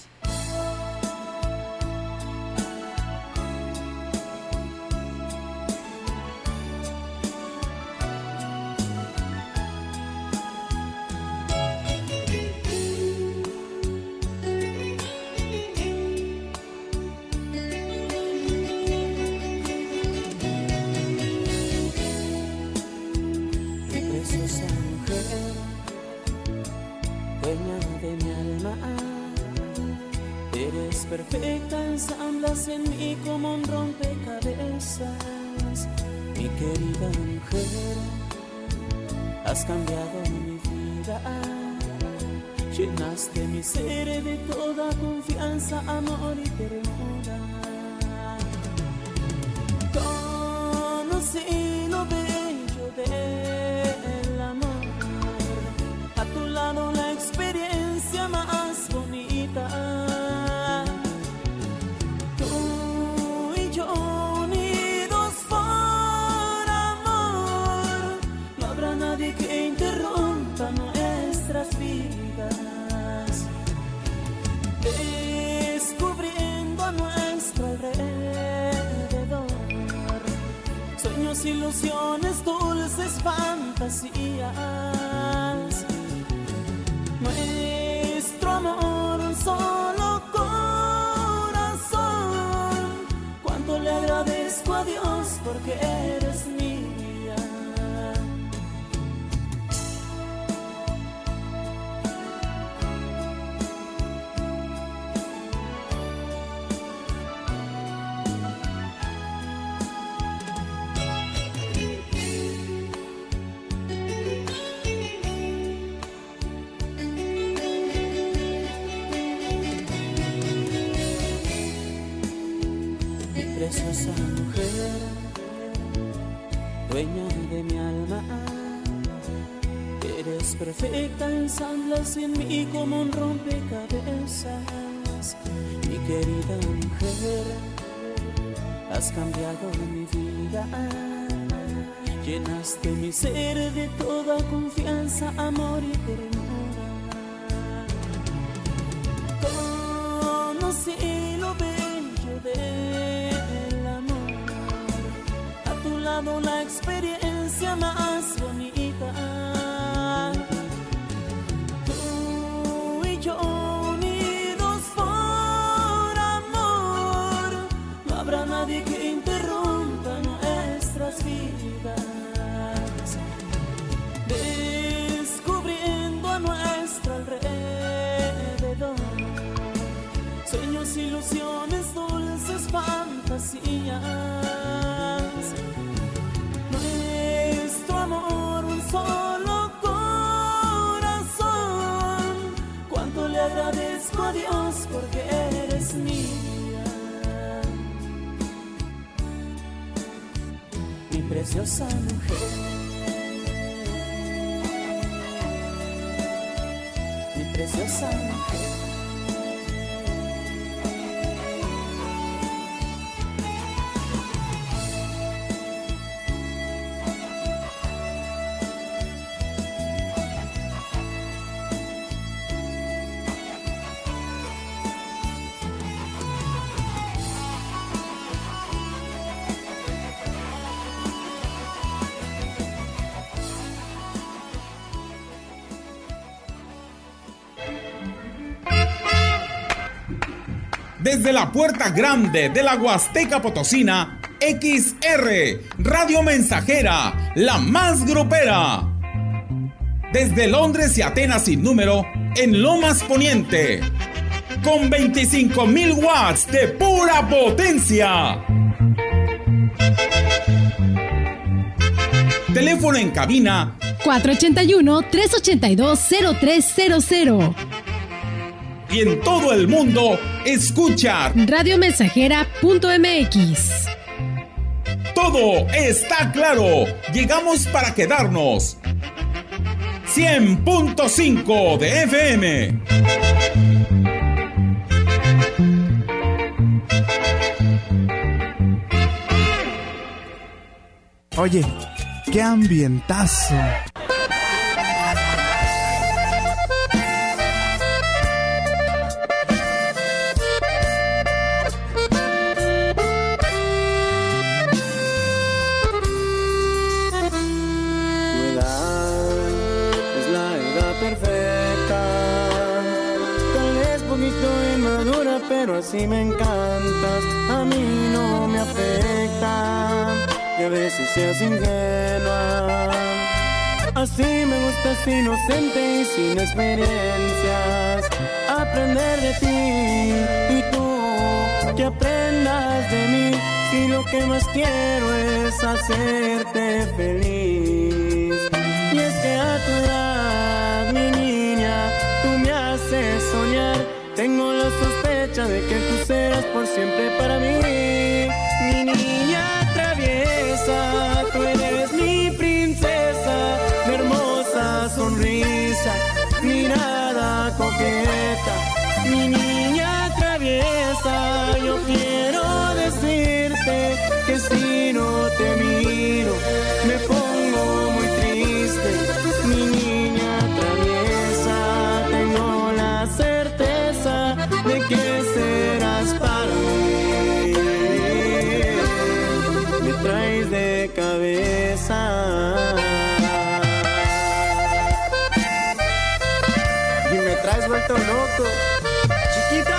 Preciosa mujer, dueña de mi alma, eres Es perfecta, ensambla sin mí como un rompecabezas. Mi querida mujer, has cambiado mi vida. Llenaste mi ser de toda confianza, amor y ternura. Conocí lo bello del amor, a tu lado la experiencia más bonita. Ilusiones, dulces fantasías. Nuestro amor, un solo corazón. Cuánto le agradezco a Dios porque eres mía. Mi preciosa mujer. Mi preciosa mujer. Desde la puerta grande de la Huasteca Potosina, X R, Radio Mensajera, la más grupera. Desde Londres y Atenas sin número, en Lomas Poniente, con veinticinco mil watts de pura potencia. Teléfono en cabina cuatro ochenta y uno, trescientos ochenta y dos, cero tres cero cero. Y en todo el mundo, escucha radio mensajera punto m x. Todo está claro. Llegamos para quedarnos. cien punto cinco de F M. Oye, qué ambientazo. Pero así me encantas, a mí no me afecta, y a veces seas ingenua. Así me gustas inocente y sin experiencias, aprender de ti, y tú que aprendas de mí, si lo que más quiero es hacerte feliz. Y es que a tu edad, mi niña, tú me haces soñar. Tengo la sospecha de que tú serás por siempre para mí. Mi niña traviesa, tú eres mi princesa, mi hermosa sonrisa, mirada coqueta. Mi niña traviesa, yo quiero decirte que si no te miro, me pongo muy triste. Mi niña traviesa, tengo la certeza de que serás para mí. Me traes de cabeza y me traes vuelto loco, chiquita.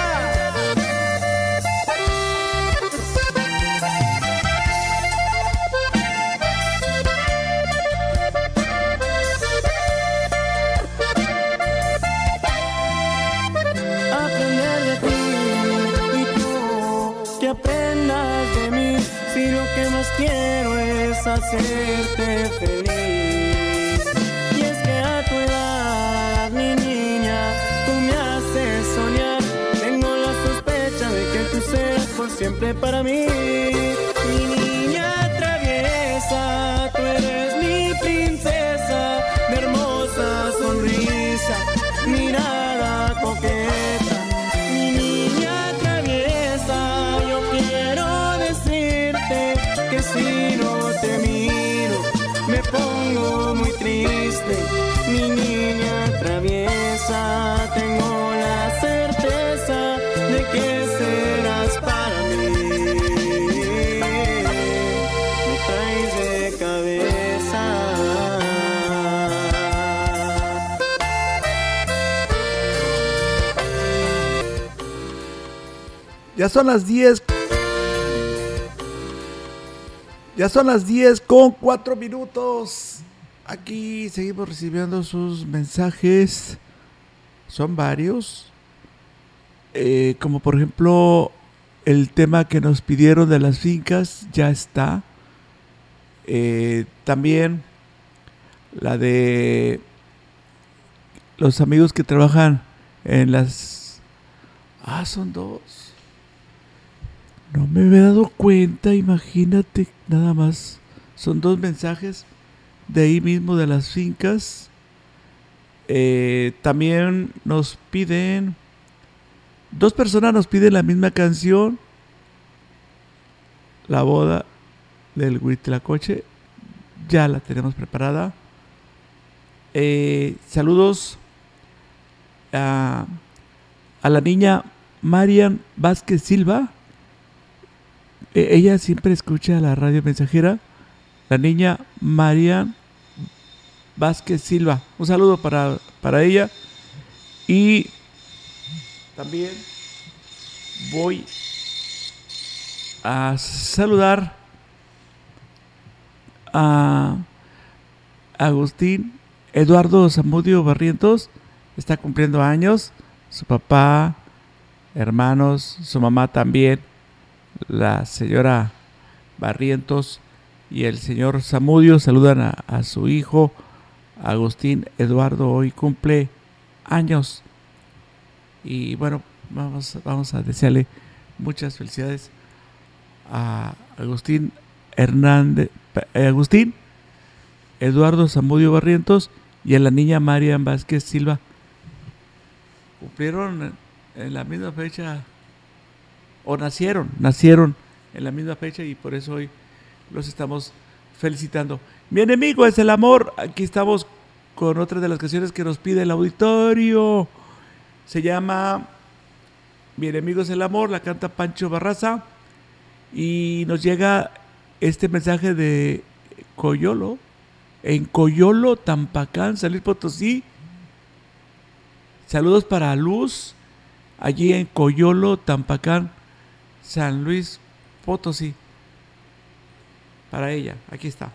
Quiero es hacerte feliz. Y es que a tu edad, mi niña, tú me haces soñar. Tengo la sospecha de que tú serás por siempre para mí. Mi niña traviesa, tú eres mi princesa, mi hermosa sonrisa. miro, te miro, me pongo muy triste, mi niña traviesa, tengo la certeza de que serás para mí, me traes de cabeza. Ya son las diez. Ya son las diez con cuatro minutos. Aquí seguimos recibiendo sus mensajes. Son varios. Eh, como por ejemplo, el tema que nos pidieron de las fincas ya está. Eh, también la de los amigos que trabajan en las... Ah, son dos. No me había dado cuenta, imagínate, nada más. Son dos mensajes de ahí mismo de las fincas. Eh, también nos piden, dos personas nos piden la misma canción. La boda del Huitlacoche, ya la tenemos preparada. Eh, saludos a, a la niña Marian Vázquez Silva. Ella siempre escucha la radio mensajera, la niña María Vázquez Silva. Un saludo para, para ella. Y también voy a saludar a Agustín Eduardo Zamudio Barrientos. Está cumpliendo años. Su papá, hermanos, su mamá también, la señora Barrientos y el señor Zamudio saludan a, a su hijo Agustín Eduardo, hoy cumple años. Y bueno, vamos, vamos a desearle muchas felicidades a Agustín Hernández, Agustín Eduardo Zamudio Barrientos y a la niña Marian Vázquez Silva. Cumplieron en la misma fecha. O nacieron, nacieron en la misma fecha y por eso hoy los estamos felicitando. Mi enemigo es el amor. Aquí estamos con otra de las canciones que nos pide el auditorio. Se llama Mi enemigo es el amor, la canta Pancho Barraza. Y nos llega este mensaje de Coyolo. En Coyolo, Tampacán, San Luis Potosí. Saludos para Luz, allí en Coyolo, Tampacán, San Luis Potosí. Para ella, aquí está.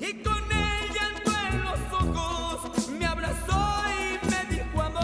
Y con el llanto en los ojos me abrazó y me dijo amor.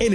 En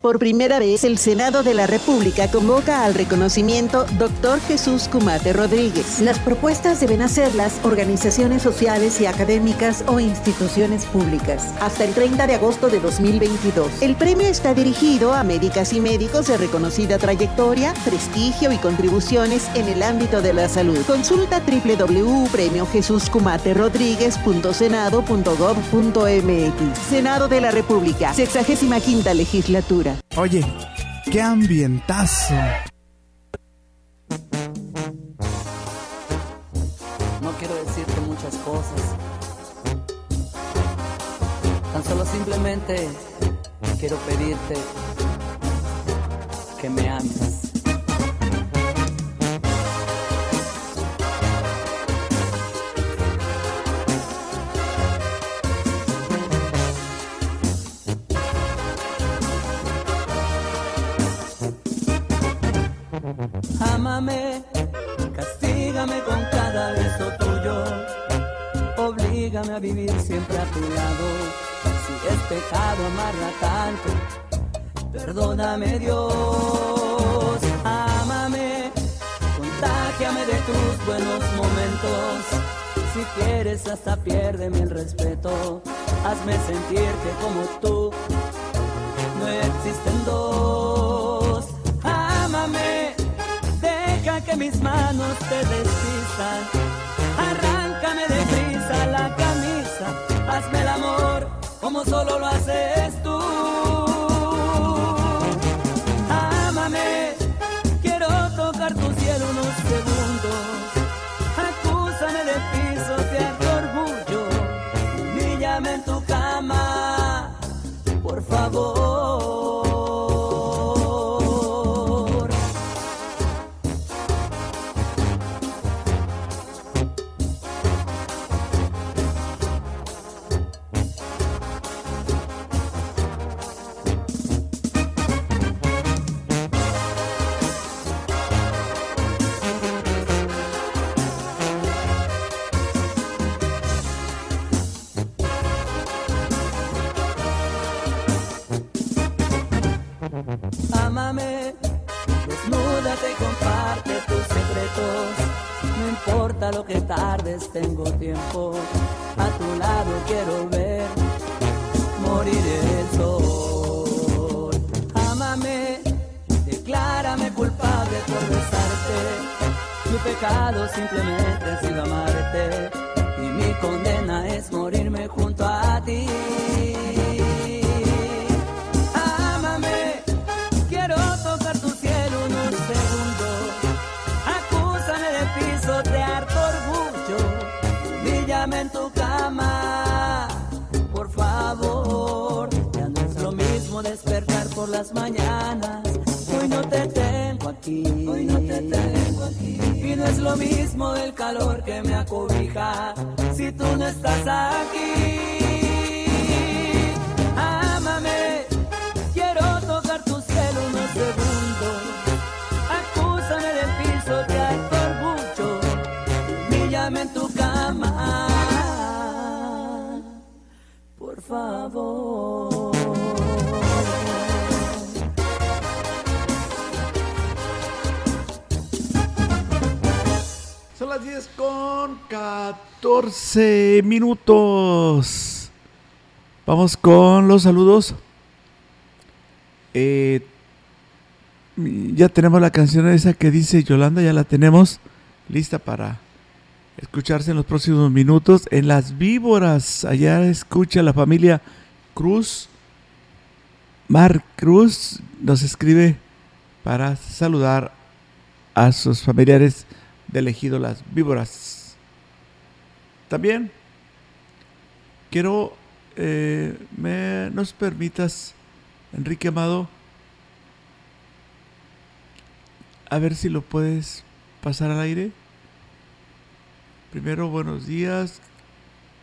Por primera vez, el Senado de la República convoca al reconocimiento Doctor Jesús Cumate Rodríguez. Las propuestas deben hacerlas organizaciones sociales y académicas o instituciones públicas. Hasta el treinta de agosto de dos mil veintidós. El premio está dirigido a médicas y médicos de reconocida trayectoria, prestigio y contribuciones en el ámbito de la salud. Consulta doble u doble u doble u punto premio jesús cumate rodríguez punto senado punto gob punto mx. Senado de la República, sexagésima quinta legislatura. Oye, qué ambientazo. No quiero decirte muchas cosas. Tan solo simplemente quiero pedirte que me ames. Ámame, castígame con cada beso tuyo, oblígame a vivir siempre a tu lado. Si es pecado amarla tanto, perdóname Dios. Ámame, contágiame de tus buenos momentos. Si quieres hasta piérdeme el respeto, hazme sentir que como tú no existen dos. Ámame, que mis manos te despistan, arráncame de prisa la camisa, hazme el amor como solo lo haces tú. Ámame, quiero tocar tu cielo unos segundos, acúsame de pisos de tu orgullo, humíllame en tu cama, por favor. Lo que tardes, tengo tiempo, a tu lado quiero ver morir el sol. Ámame, declárame culpable por besarte, mi pecado simplemente ha sido amarte, y mi condena es morirme junto a ti. En tu cama, por favor, ya no es lo mismo despertar por las mañanas. Hoy no te tengo aquí, hoy no te tengo aquí. Y no es lo mismo el calor que me acobija si tú no estás aquí. Ámame, quiero tocar tu cielo unos segundos. Acúsame de pisotear tu orgullo, humíllame en tu cama. Por favor. Son las diez con catorce minutos. Vamos con los saludos. Eh, ya tenemos la canción esa que dice Yolanda, ya la tenemos lista para escucharse en los próximos minutos. En Las Víboras, allá escucha la familia Cruz. Mar Cruz nos escribe para saludar a sus familiares del ejido Las Víboras. También quiero, eh, me nos permitas, Enrique Amado, a ver si lo puedes pasar al aire. Primero, buenos días,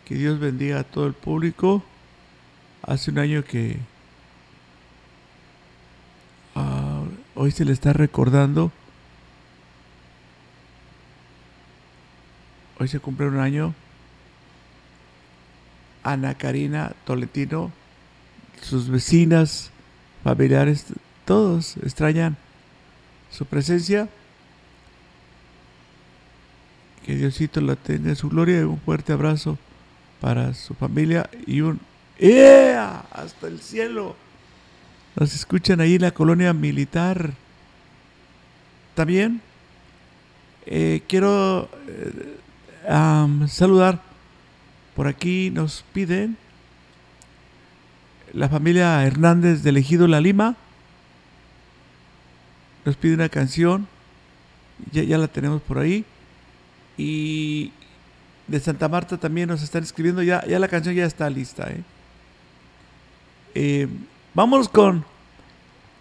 que Dios bendiga a todo el público. Hace un año que uh, hoy se le está recordando, hoy se cumple un año, Ana Karina Tolentino, sus vecinas, familiares, todos extrañan su presencia. Que Diosito la tenga en su gloria y un fuerte abrazo para su familia y un ¡ea! ¡Hasta el cielo! Nos escuchan ahí en la colonia militar. También eh, quiero eh, um, saludar. Por aquí nos piden la familia Hernández del ejido La Lima. Nos pide una canción. Ya, ya la tenemos por ahí. Y de Santa Marta también nos están escribiendo. Ya, ya la canción ya está lista. ¿eh? Eh, vámonos con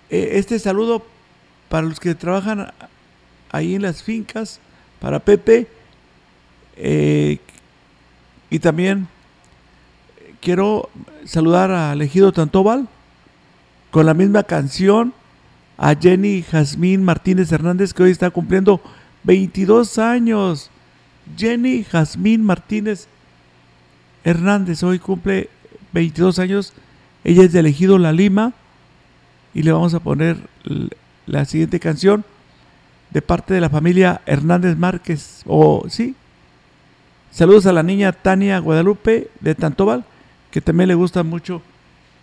eh, este saludo para los que trabajan ahí en las fincas. Para Pepe. Eh, y también quiero saludar al ejido Tantóbal con la misma canción. A Jenny Jazmín Martínez Hernández, que hoy está cumpliendo veintidós años. Jenny Jazmín Martínez Hernández hoy cumple veintidós años. Ella es de ejido La Lima y le vamos a poner la siguiente canción de parte de la familia Hernández Márquez. O, sí. Saludos a la niña Tania Guadalupe de Tantóbal, que también le gusta mucho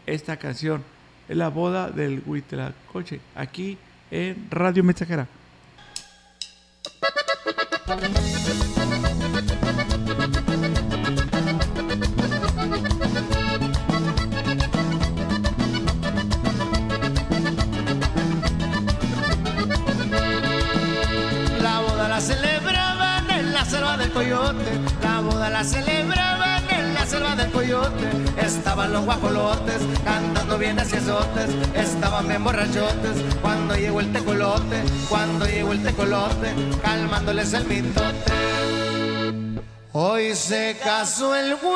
esta canción. Es la boda del Huitlacoche, aquí en Radio Mensajera. La boda la celebraban en la selva del Coyote, la boda la celebraban en la selva del Coyote. Estaban los guajolotes cantando bien aciesotes, estaban bien borrachotes cuando llegó el tecolote, cuando llegó el tecolote, calmándoles el mitote. Hoy se casó el Huitlacoche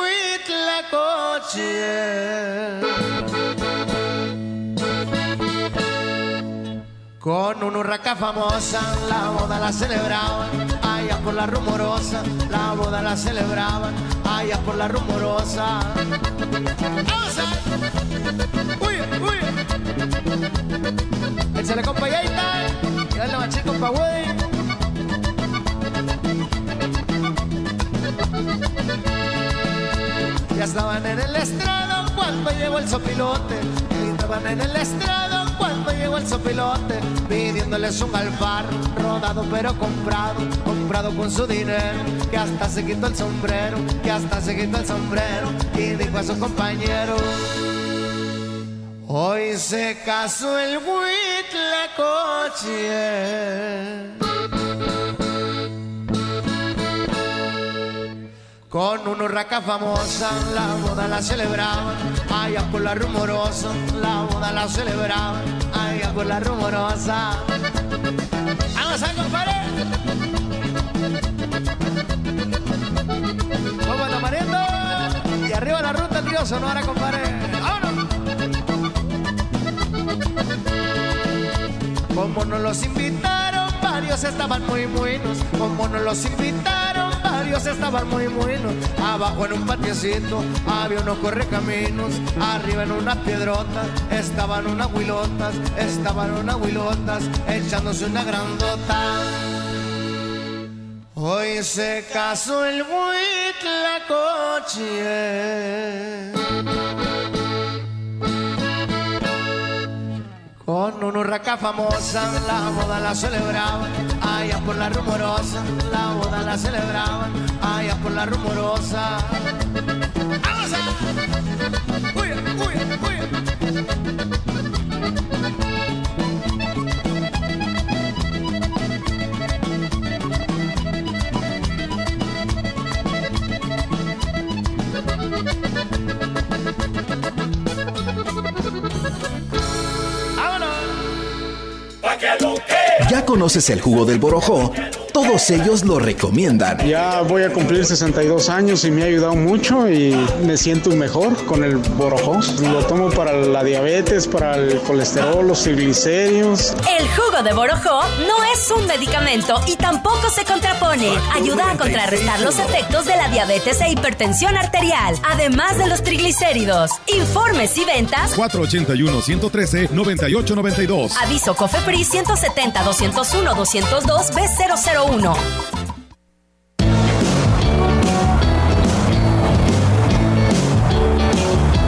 con una urraca famosa, la boda la celebraban allá por la rumorosa, la boda la celebraban allá por la rumorosa. ¡Vamos a! ¡Uy, uy! ¡Échale, compa, ya está! ¡Dale la machín, compa, güey! Ya estaban en el estrado cuando llegó el sopilote, gritaban en el estrado cuando llegó el sopilote, pidiéndoles un alfar, rodado pero comprado, comprado con su dinero, que hasta se quitó el sombrero, que hasta se quitó el sombrero, y dijo a su compañero: hoy se casó el Huitlacoche con una urraca famosa, la boda la celebraban allá por la rumorosa, la boda la celebraban allá por la rumorosa. ¡Vamos a, compadre! ¡Vamos a Tamarindo! Y arriba la ruta, tío Sonora, compadre. ¡Vámonos! Como nos los invitaron, varios estaban muy buenos. Como nos los invitaron, varios estaban muy buenos. Abajo en un patiecito había unos correcaminos, arriba en unas piedrotas estaban unas huilotas, estaban unas huilotas echándose una grandota. Hoy se casó el Huitlacoche una urraca famosa, la boda la celebraban, allá por la rumorosa, la boda la celebraban, allá por la rumorosa. ¡Vamos a! ¡Uy, uy, ya conoces el jugo del Borojó, todos ellos lo recomiendan. Ya voy a cumplir sesenta y dos años y me ha ayudado mucho y me siento mejor con el Borojó. Lo tomo para la diabetes, para el colesterol, los triglicéridos. El jugo de Borojó no es un medicamento y tampoco se contrapone. Ayuda a contrarrestar los efectos de la diabetes e hipertensión arterial, además de los triglicéridos. Informes y ventas cuatro ochenta y uno, ciento trece, noventa y ocho noventa y dos. Aviso COFEPRI ciento setenta, doscientos uno, doscientos dos, B cero cero uno.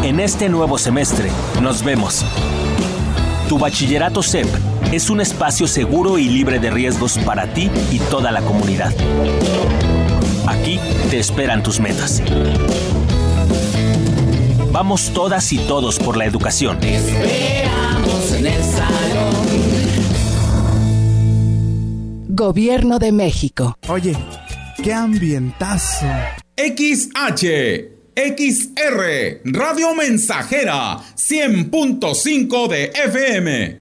En este nuevo semestre, nos vemos. Tu Bachillerato C E P es un espacio seguro y libre de riesgos para ti y toda la comunidad. Aquí te esperan tus metas. Vamos todas y todos por la educación. Te esperamos en el salón. Gobierno de México. Oye, qué ambientazo. X H X R, Radio Mensajera, cien punto cinco de F M.